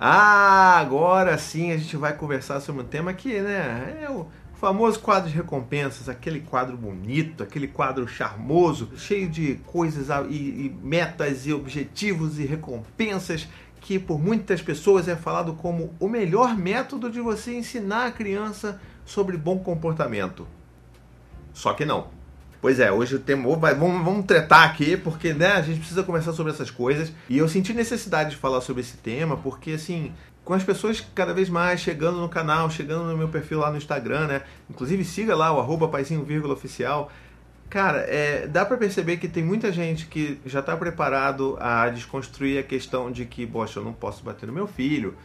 Ah, agora sim a gente vai conversar sobre um tema que, né, é o famoso quadro de recompensas, aquele quadro bonito, aquele quadro charmoso, cheio de coisas e metas e objetivos e recompensas, que por muitas pessoas é falado como o melhor método de você ensinar a criança sobre bom comportamento. Só que não. Pois é, hoje o tema... Vamos tretar aqui, porque, né, a gente precisa conversar sobre essas coisas. E eu senti necessidade de falar sobre esse tema, porque, assim, com as pessoas cada vez mais chegando no canal, chegando no meu perfil lá no Instagram, né? Inclusive, siga lá, o @paizinho_oficial. Cara, dá pra perceber que tem muita gente que já tá preparado a desconstruir a questão de que, poxa, eu não posso bater no meu filho,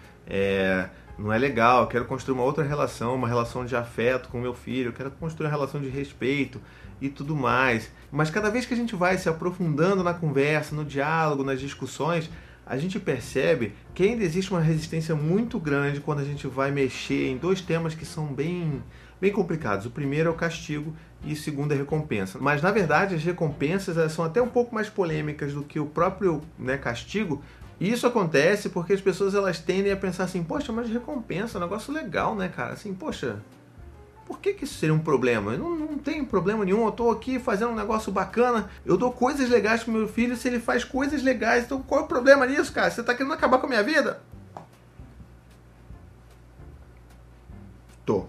não é legal, eu quero construir uma outra relação, uma relação de afeto com o meu filho, eu quero construir uma relação de respeito e tudo mais. Mas cada vez que a gente vai se aprofundando na conversa, no diálogo, nas discussões, a gente percebe que ainda existe uma resistência muito grande quando a gente vai mexer em dois temas que são bem complicados. O primeiro é o castigo e o segundo é a recompensa. Mas, na verdade, as recompensas são até um pouco mais polêmicas do que o próprio, né, castigo. E isso acontece porque as pessoas, elas tendem a pensar assim, poxa, mas recompensa é um negócio legal, né, cara? Assim, poxa, por que isso seria um problema? Eu não tem problema nenhum, eu tô aqui fazendo um negócio bacana, eu dou coisas legais pro meu filho se ele faz coisas legais, então qual é o problema nisso, cara? Você tá querendo acabar com a minha vida? Tô.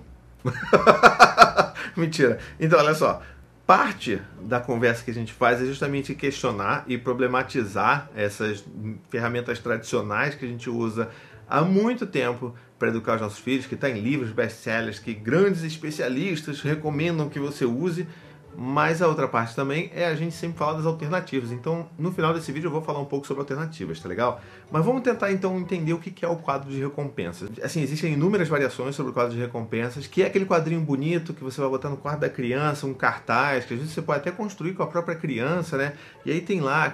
Mentira. Então, olha só. Parte da conversa que a gente faz é justamente questionar e problematizar essas ferramentas tradicionais que a gente usa há muito tempo para educar os nossos filhos, que está em livros best-sellers, que grandes especialistas recomendam que você use, mas a outra parte também é a gente sempre falar das alternativas. Então, no final desse vídeo eu vou falar um pouco sobre alternativas, tá legal? Mas vamos tentar, então, entender o que é o quadro de recompensas. Assim, existem inúmeras variações sobre o quadro de recompensas, que é aquele quadrinho bonito que você vai botar no quarto da criança, um cartaz, que às vezes você pode até construir com a própria criança, né? E aí tem lá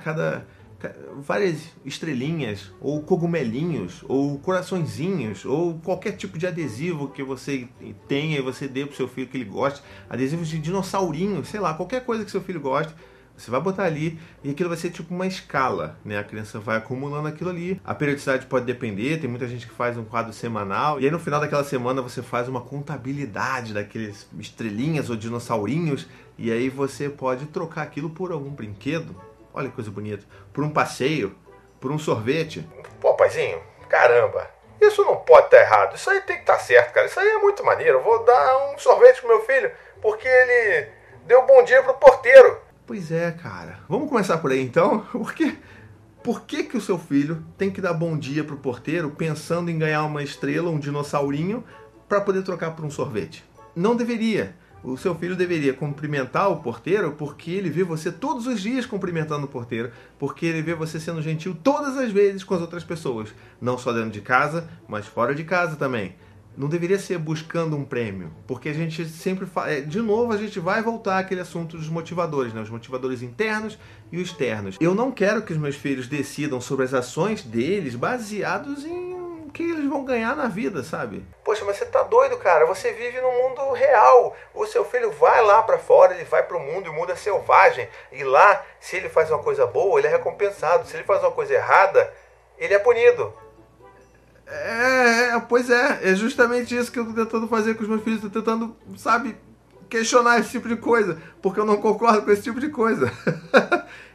várias estrelinhas, ou cogumelinhos, ou coraçõezinhos, ou qualquer tipo de adesivo que você tenha e você dê pro seu filho que ele goste, adesivos de dinossaurinho, sei lá, qualquer coisa que seu filho goste, você vai botar ali e aquilo vai ser tipo uma escala, né? A criança vai acumulando aquilo ali, a periodicidade pode depender, tem muita gente que faz um quadro semanal, e aí no final daquela semana você faz uma contabilidade daqueles estrelinhas ou dinossaurinhos, e aí você pode trocar aquilo por algum brinquedo. Olha que coisa bonita. Por um passeio, por um sorvete. Pô, paizinho, caramba, isso não pode estar errado. Isso aí tem que estar certo, cara. Isso aí é muito maneiro. Eu vou dar um sorvete pro meu filho porque ele deu bom dia pro porteiro. Pois é, cara. Vamos começar por aí, então? Por que o seu filho tem que dar bom dia pro porteiro pensando em ganhar uma estrela, um dinossaurinho, para poder trocar por um sorvete? Não deveria. O seu filho deveria cumprimentar o porteiro porque ele vê você todos os dias cumprimentando o porteiro, porque ele vê você sendo gentil todas as vezes com as outras pessoas, não só dentro de casa, mas fora de casa também. Não deveria ser buscando um prêmio, porque a gente sempre fala... De novo, a gente vai voltar àquele assunto dos motivadores, né? Os motivadores internos e os externos. Eu não quero que os meus filhos decidam sobre as ações deles baseados em o que eles vão ganhar na vida, sabe? Poxa, mas você tá doido, cara. Você vive num mundo real. O seu filho vai lá pra fora, ele vai pro mundo e o mundo é selvagem. E lá, se ele faz uma coisa boa, ele é recompensado. Se ele faz uma coisa errada, ele é punido. Pois é. É justamente isso que eu tô tentando fazer com os meus filhos. Tô tentando, sabe, questionar esse tipo de coisa. Porque eu não concordo com esse tipo de coisa.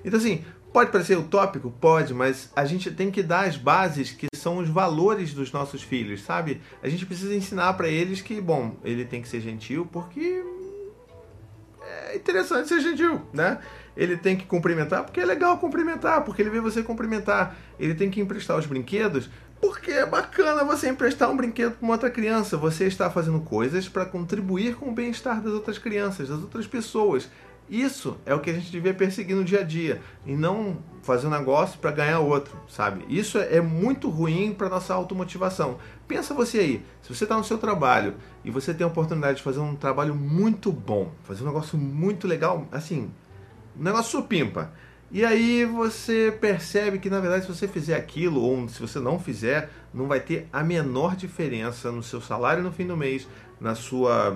Então, assim, pode parecer utópico? Pode, mas a gente tem que dar as bases que são os valores dos nossos filhos, sabe? A gente precisa ensinar pra eles que, bom, ele tem que ser gentil porque é interessante ser gentil, né? Ele tem que cumprimentar porque é legal cumprimentar, porque ele vê você cumprimentar. Ele tem que emprestar os brinquedos porque é bacana você emprestar um brinquedo pra uma outra criança. Você está fazendo coisas para contribuir com o bem-estar das outras crianças, das outras pessoas. Isso é o que a gente devia perseguir no dia a dia, e não fazer um negócio para ganhar outro, sabe? Isso é muito ruim para nossa automotivação. Pensa você aí, se você está no seu trabalho e você tem a oportunidade de fazer um trabalho muito bom, fazer um negócio muito legal, assim, um negócio supimpa, e aí você percebe que, na verdade, se você fizer aquilo, ou se você não fizer, não vai ter a menor diferença no seu salário no fim do mês, na sua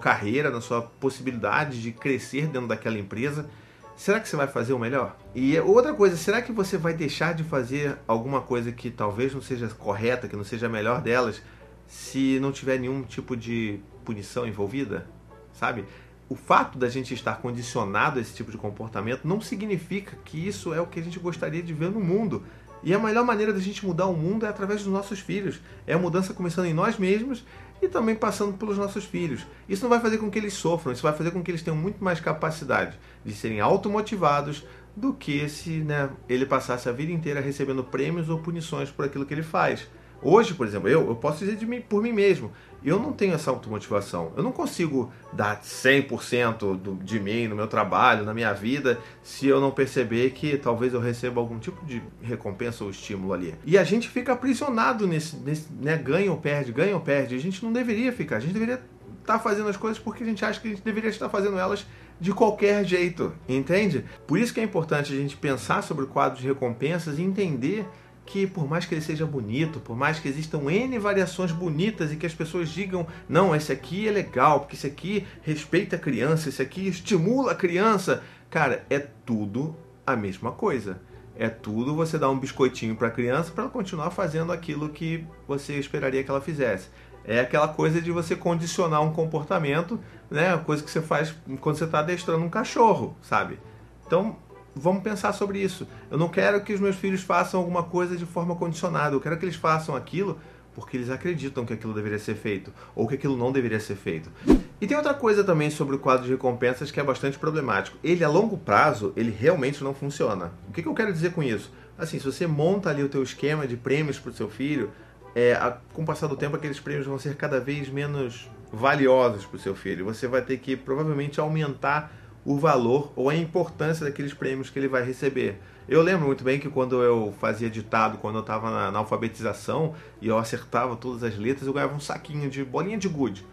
carreira, na sua possibilidade de crescer dentro daquela empresa. será que você vai fazer o melhor? E outra coisa, será que você vai deixar de fazer alguma coisa que talvez não seja correta, que não seja a melhor delas, se não tiver nenhum tipo de punição envolvida? Sabe? O fato da gente estar condicionado a esse tipo de comportamento não significa que isso é o que a gente gostaria de ver no mundo. E a melhor maneira da gente mudar o mundo é através dos nossos filhos. É a mudança começando em nós mesmos e também passando pelos nossos filhos. Isso não vai fazer com que eles sofram, isso vai fazer com que eles tenham muito mais capacidade de serem automotivados do que se ele passasse a vida inteira recebendo prêmios ou punições por aquilo que ele faz. Hoje, por exemplo, eu posso dizer por mim mesmo, eu não tenho essa automotivação. Eu não consigo dar 100% de mim no meu trabalho, na minha vida, se eu não perceber que talvez eu receba algum tipo de recompensa ou estímulo ali. E a gente fica aprisionado nesse ganha ou perde, ganha ou perde. A gente não deveria ficar, a gente deveria estar fazendo as coisas porque a gente acha que a gente deveria estar fazendo elas de qualquer jeito, entende? Por isso que é importante a gente pensar sobre o quadro de recompensas e entender que por mais que ele seja bonito, por mais que existam N variações bonitas e que as pessoas digam, não, esse aqui é legal, porque esse aqui respeita a criança, esse aqui estimula a criança. Cara, é tudo a mesma coisa. É tudo você dar um biscoitinho para a criança para ela continuar fazendo aquilo que você esperaria que ela fizesse. É aquela coisa de você condicionar um comportamento, a coisa que você faz quando você está adestrando um cachorro, sabe? Então, vamos pensar sobre isso. Eu não quero que os meus filhos façam alguma coisa de forma condicionada. Eu quero que eles façam aquilo porque eles acreditam que aquilo deveria ser feito ou que aquilo não deveria ser feito. E tem outra coisa também sobre o quadro de recompensas que é bastante problemático. Ele, a longo prazo, ele realmente não funciona. O que eu quero dizer com isso? Assim, se você monta ali o teu esquema de prêmios para o seu filho, com o passar do tempo, aqueles prêmios vão ser cada vez menos valiosos para o seu filho. Você vai ter que, provavelmente, aumentar o valor ou a importância daqueles prêmios que ele vai receber. Eu lembro muito bem que quando eu fazia ditado, quando eu estava na alfabetização e eu acertava todas as letras, eu ganhava um saquinho de bolinha de gude.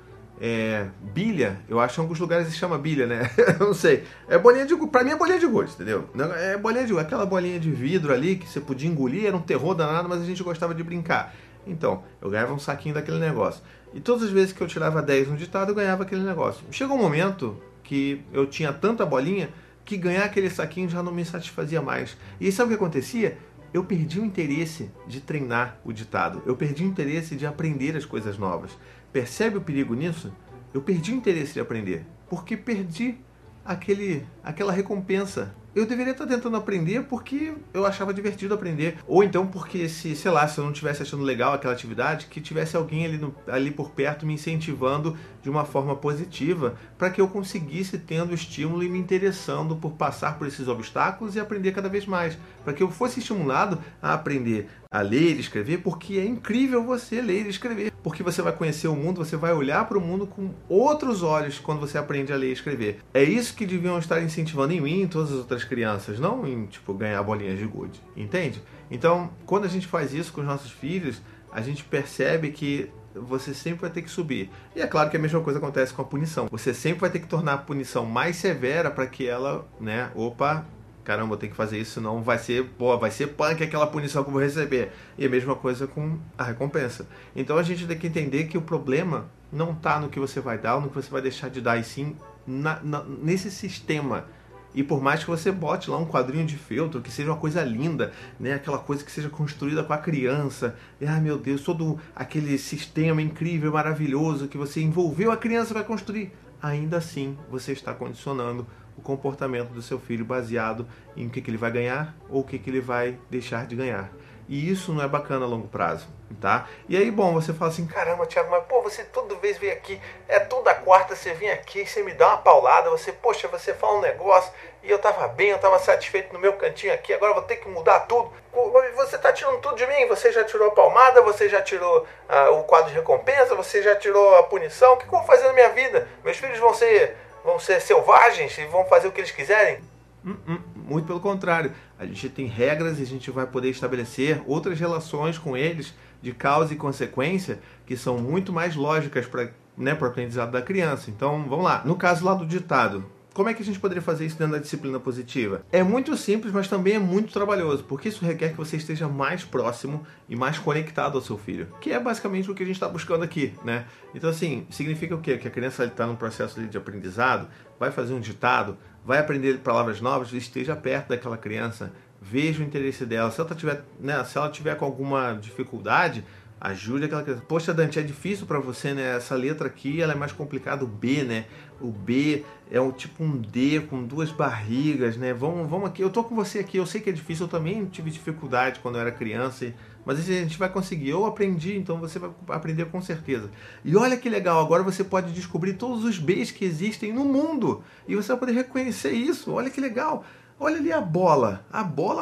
Bilha, eu acho que em alguns lugares se chama bilha, eu não sei. É bolinha de gude, pra mim é bolinha de gude, entendeu? É bolinha de gude, aquela bolinha de vidro ali que você podia engolir, era um terror danado, mas a gente gostava de brincar. Então, eu ganhava um saquinho daquele negócio. E todas as vezes que eu tirava 10 no ditado, eu ganhava aquele negócio. Chegou um momento que eu tinha tanta bolinha que ganhar aquele saquinho já não me satisfazia mais. E sabe o que acontecia? Eu perdi o interesse de treinar o ditado. Eu perdi o interesse de aprender as coisas novas. Percebe o perigo nisso? Eu perdi o interesse de aprender, porque perdi aquela recompensa. Eu deveria estar tentando aprender porque eu achava divertido aprender. Ou então porque, se eu não estivesse achando legal aquela atividade, que tivesse alguém ali por perto me incentivando de uma forma positiva para que eu conseguisse tendo estímulo e me interessando por passar por esses obstáculos e aprender cada vez mais. Para que eu fosse estimulado a aprender a ler e escrever, porque é incrível você ler e escrever. Porque você vai conhecer o mundo, você vai olhar para o mundo com outros olhos quando você aprende a ler e escrever. É isso que deviam estar incentivando em mim e em todas as outras crianças, não em, ganhar bolinhas de gude, entende? Então, quando a gente faz isso com os nossos filhos, a gente percebe que você sempre vai ter que subir. E é claro que a mesma coisa acontece com a punição. Você sempre vai ter que tornar a punição mais severa para que ela, opa, caramba, eu tenho que fazer isso, senão vai ser punk aquela punição que eu vou receber. E a mesma coisa com a recompensa. Então a gente tem que entender que o problema não está no que você vai dar ou no que você vai deixar de dar, e sim nesse sistema. E por mais que você bote lá um quadrinho de feltro, que seja uma coisa linda, aquela coisa que seja construída com a criança, meu Deus, todo aquele sistema incrível, maravilhoso, que você envolveu a criança para construir, ainda assim você está condicionando o comportamento do seu filho baseado em o que ele vai ganhar ou o que ele vai deixar de ganhar. E isso não é bacana a longo prazo, tá? E aí, você fala assim, caramba, Thiago, mas você toda vez vem aqui, toda quarta você vem aqui, você me dá uma paulada, você fala um negócio, e eu tava bem, eu tava satisfeito no meu cantinho aqui, agora eu vou ter que mudar tudo. Você tá tirando tudo de mim, você já tirou a palmada, você já tirou o quadro de recompensa, você já tirou a punição, o que eu vou fazer na minha vida? Meus filhos vão ser selvagens e vão fazer o que eles quiserem? Muito pelo contrário, a gente tem regras e a gente vai poder estabelecer outras relações com eles de causa e consequência que são muito mais lógicas para o aprendizado da criança. Então, vamos lá. No caso lá do ditado, Como é que a gente poderia fazer isso dentro da disciplina positiva? É muito simples, mas também é muito trabalhoso, porque isso requer que você esteja mais próximo e mais conectado ao seu filho, que é basicamente o que a gente está buscando aqui, né? Então, assim, significa o quê? Que a criança está num processo de aprendizado, vai fazer um ditado, vai aprender palavras novas, esteja perto daquela criança, veja o interesse dela. Se ela tiver, né, se ela tiver com alguma dificuldade, ajude aquela criança. Poxa, Dante, é difícil para você, né? Essa letra aqui, ela é mais complicada, o B, né? O B é um tipo um D com duas barrigas, né? Vamos aqui, eu tô com você aqui, eu sei que é difícil, eu também tive dificuldade quando eu era criança, mas a gente vai conseguir. Eu aprendi, então você vai aprender com certeza. E olha que legal, agora você pode descobrir todos os Bs que existem no mundo e você vai poder reconhecer isso, olha que legal. Olha ali a bola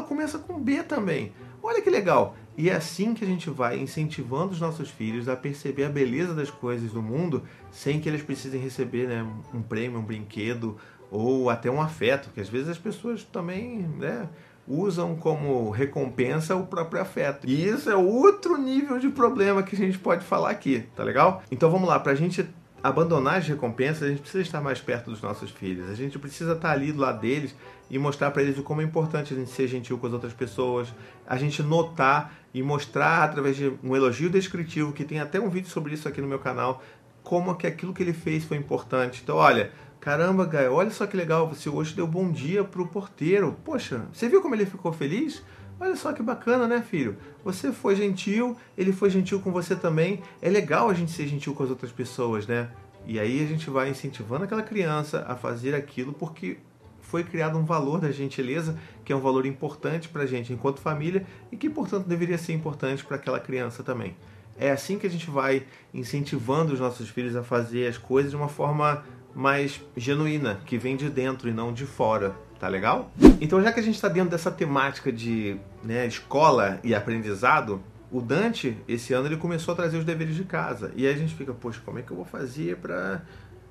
começa com B também, olha que legal. E é assim que a gente vai incentivando os nossos filhos a perceber a beleza das coisas do mundo sem que eles precisem receber, né, um prêmio, um brinquedo ou até um afeto, que às vezes as pessoas também, né, usam como recompensa o próprio afeto. E isso é outro nível de problema que a gente pode falar aqui, tá legal? Então vamos lá, pra gente abandonar as recompensas, a gente precisa estar mais perto dos nossos filhos, a gente precisa estar ali do lado deles e mostrar para eles o como é importante a gente ser gentil com as outras pessoas, a gente notar e mostrar através de um elogio descritivo, que tem até um vídeo sobre isso aqui no meu canal, como que aquilo que ele fez foi importante. Então, olha, caramba, Gaia, olha só que legal, você hoje deu bom dia pro porteiro, poxa, você viu como ele ficou feliz? Olha só que bacana, né, filho? Você foi gentil, ele foi gentil com você também. É legal a gente ser gentil com as outras pessoas, né? E aí a gente vai incentivando aquela criança a fazer aquilo porque foi criado um valor da gentileza, que é um valor importante pra gente enquanto família e que, portanto, deveria ser importante para aquela criança também. É assim que a gente vai incentivando os nossos filhos a fazer as coisas de uma forma mais genuína, que vem de dentro e não de fora. Tá legal? Então, já que a gente está dentro dessa temática de, né, escola e aprendizado, o Dante, esse ano, ele começou a trazer os deveres de casa. E aí a gente fica, poxa, como é que eu vou fazer para,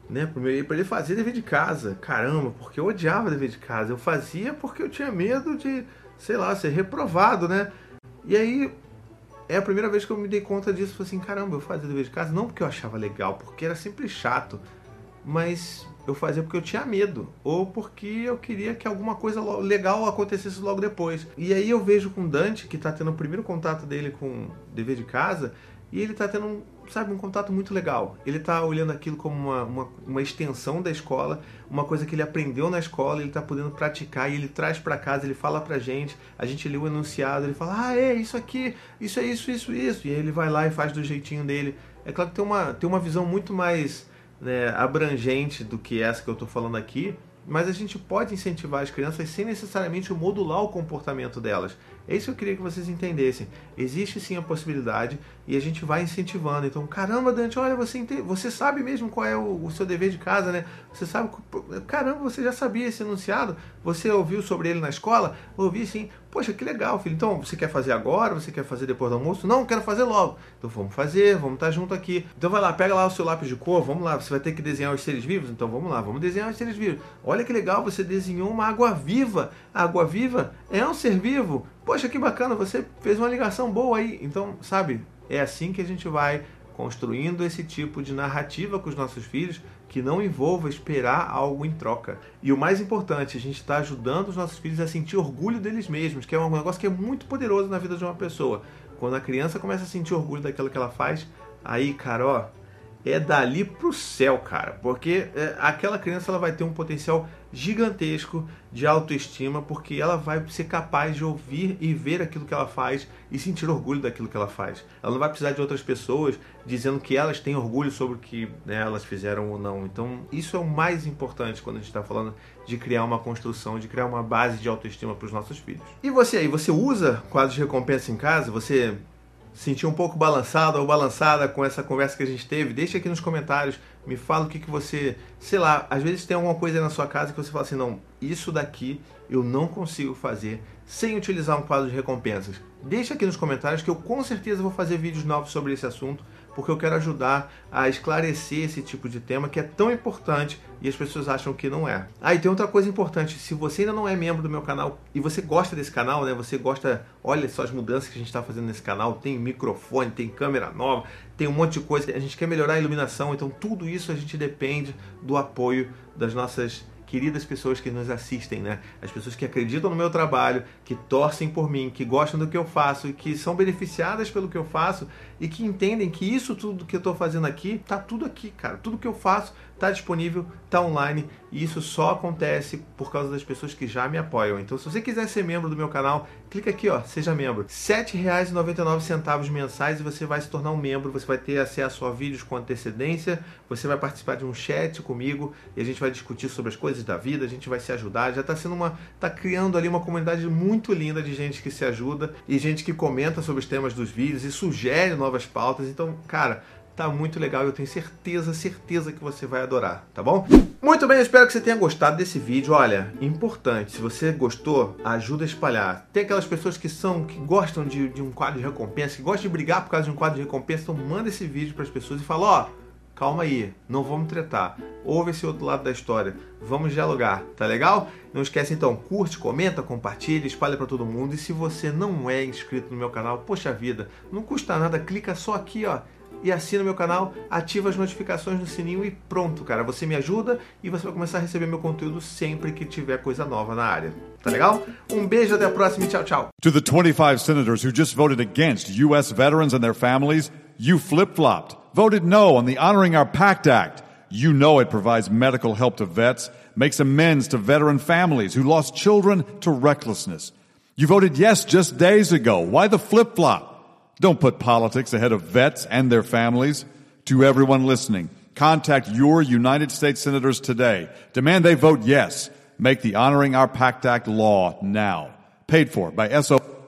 né, para ele fazer dever de casa? Caramba, porque eu odiava dever de casa. Eu fazia porque eu tinha medo de, sei lá, ser reprovado, né? E aí é a primeira vez que eu me dei conta disso. Falei assim, caramba, eu fazia dever de casa não porque eu achava legal, porque era sempre chato, mas eu fazia porque eu tinha medo, ou porque eu queria que alguma coisa legal acontecesse logo depois. E aí eu vejo com o Dante, que está tendo o primeiro contato dele com dever de casa, e ele está tendo, sabe, um contato muito legal. Ele está olhando aquilo como uma extensão da escola, uma coisa que ele aprendeu na escola, ele está podendo praticar, e ele traz para casa, ele fala pra gente, a gente lê o enunciado, ele fala, ah, é isso aqui, isso é isso, isso, isso. E aí ele vai lá e faz do jeitinho dele. É claro que tem uma visão muito mais, né, abrangente do que essa que eu estou falando aqui, mas a gente pode incentivar as crianças sem necessariamente modular o comportamento delas. É isso que eu queria que vocês entendessem. Existe sim a possibilidade e a gente vai incentivando. Então, caramba, Dante, olha, você sabe mesmo qual é o seu dever de casa, né? Você sabe, caramba, você já sabia esse enunciado? Você ouviu sobre ele na escola? Ouvi sim. Poxa, que legal, filho. Então, você quer fazer agora? Você quer fazer depois do almoço? Não, quero fazer logo. Então, vamos fazer, vamos estar junto aqui. Então, vai lá, pega lá o seu lápis de cor, vamos lá. Você vai ter que desenhar os seres vivos? Então, vamos lá, vamos desenhar os seres vivos. Olha que legal, você desenhou uma água-viva. A água-viva é um ser vivo. Poxa, que bacana, você fez uma ligação boa aí. Então, sabe, é assim que a gente vai construindo esse tipo de narrativa com os nossos filhos, que não envolva esperar algo em troca. E o mais importante, a gente está ajudando os nossos filhos a sentir orgulho deles mesmos, que é um negócio que é muito poderoso na vida de uma pessoa. Quando a criança começa a sentir orgulho daquilo que ela faz, aí, cara, ó, é dali pro céu, cara, porque aquela criança ela vai ter um potencial gigantesco de autoestima, porque ela vai ser capaz de ouvir e ver aquilo que ela faz e sentir orgulho daquilo que ela faz. Ela não vai precisar de outras pessoas dizendo que elas têm orgulho sobre o que, né, elas fizeram ou não. Então isso é o mais importante quando a gente está falando de criar uma construção, de criar uma base de autoestima para os nossos filhos. E você aí, você usa quadros de recompensa em casa? Você sentiu um pouco balançado ou balançada com essa conversa que a gente teve? Deixa aqui nos comentários, me fala o que você, sei lá, às vezes tem alguma coisa aí na sua casa que você fala assim, não, isso daqui eu não consigo fazer sem utilizar um quadro de recompensas. Deixa aqui nos comentários que eu com certeza vou fazer vídeos novos sobre esse assunto, porque eu quero ajudar a esclarecer esse tipo de tema que é tão importante e as pessoas acham que não é. Ah, e tem outra coisa importante, se você ainda não é membro do meu canal e você gosta desse canal, né? Você gosta, olha só as mudanças que a gente está fazendo nesse canal, tem microfone, tem câmera nova, tem um monte de coisa, a gente quer melhorar a iluminação, então tudo isso a gente depende do apoio das nossas queridas pessoas que nos assistem, né? As pessoas que acreditam no meu trabalho, que torcem por mim, que gostam do que eu faço e que são beneficiadas pelo que eu faço e que entendem que isso tudo que eu estou fazendo aqui, tá tudo aqui, cara. Tudo que eu faço tá disponível, tá online e isso só acontece por causa das pessoas que já me apoiam. Então, se você quiser ser membro do meu canal, clica aqui, ó, seja membro. R$ 7,99 mensais e você vai se tornar um membro, você vai ter acesso a vídeos com antecedência, você vai participar de um chat comigo e a gente vai discutir sobre as coisas da vida, a gente vai se ajudar, já tá criando ali uma comunidade muito linda de gente que se ajuda e gente que comenta sobre os temas dos vídeos e sugere novas pautas. Então, cara, tá muito legal e eu tenho certeza que você vai adorar, tá bom? Muito bem, eu espero que você tenha gostado desse vídeo. Olha, importante, se você gostou, ajuda a espalhar. Tem aquelas pessoas que gostam de um quadro de recompensa, que gostam de brigar por causa de um quadro de recompensa, então manda esse vídeo para as pessoas e fala, ó, calma aí, não vamos tretar. Ouve esse outro lado da história. Vamos dialogar, tá legal? Não esquece então, curte, comenta, compartilha, espalha pra todo mundo. E se você não é inscrito no meu canal, poxa vida, não custa nada, clica só aqui, ó, e assina o meu canal, ativa as notificações no sininho e pronto, cara. Você me ajuda e você vai começar a receber meu conteúdo sempre que tiver coisa nova na área. Tá legal? Um beijo, até a próxima e tchau, tchau. To the 25 senators who just voted against U.S. veterans and their families, you flip-flopped. Voted no on the Honoring Our Pact Act. You know it provides medical help to vets, makes amends to veteran families who lost children to recklessness. You voted yes just days ago. Why the flip-flop? Don't put politics ahead of vets and their families. To everyone listening, contact your United States senators today. Demand they vote yes. Make the Honoring Our Pact Act law now. Paid for by SO...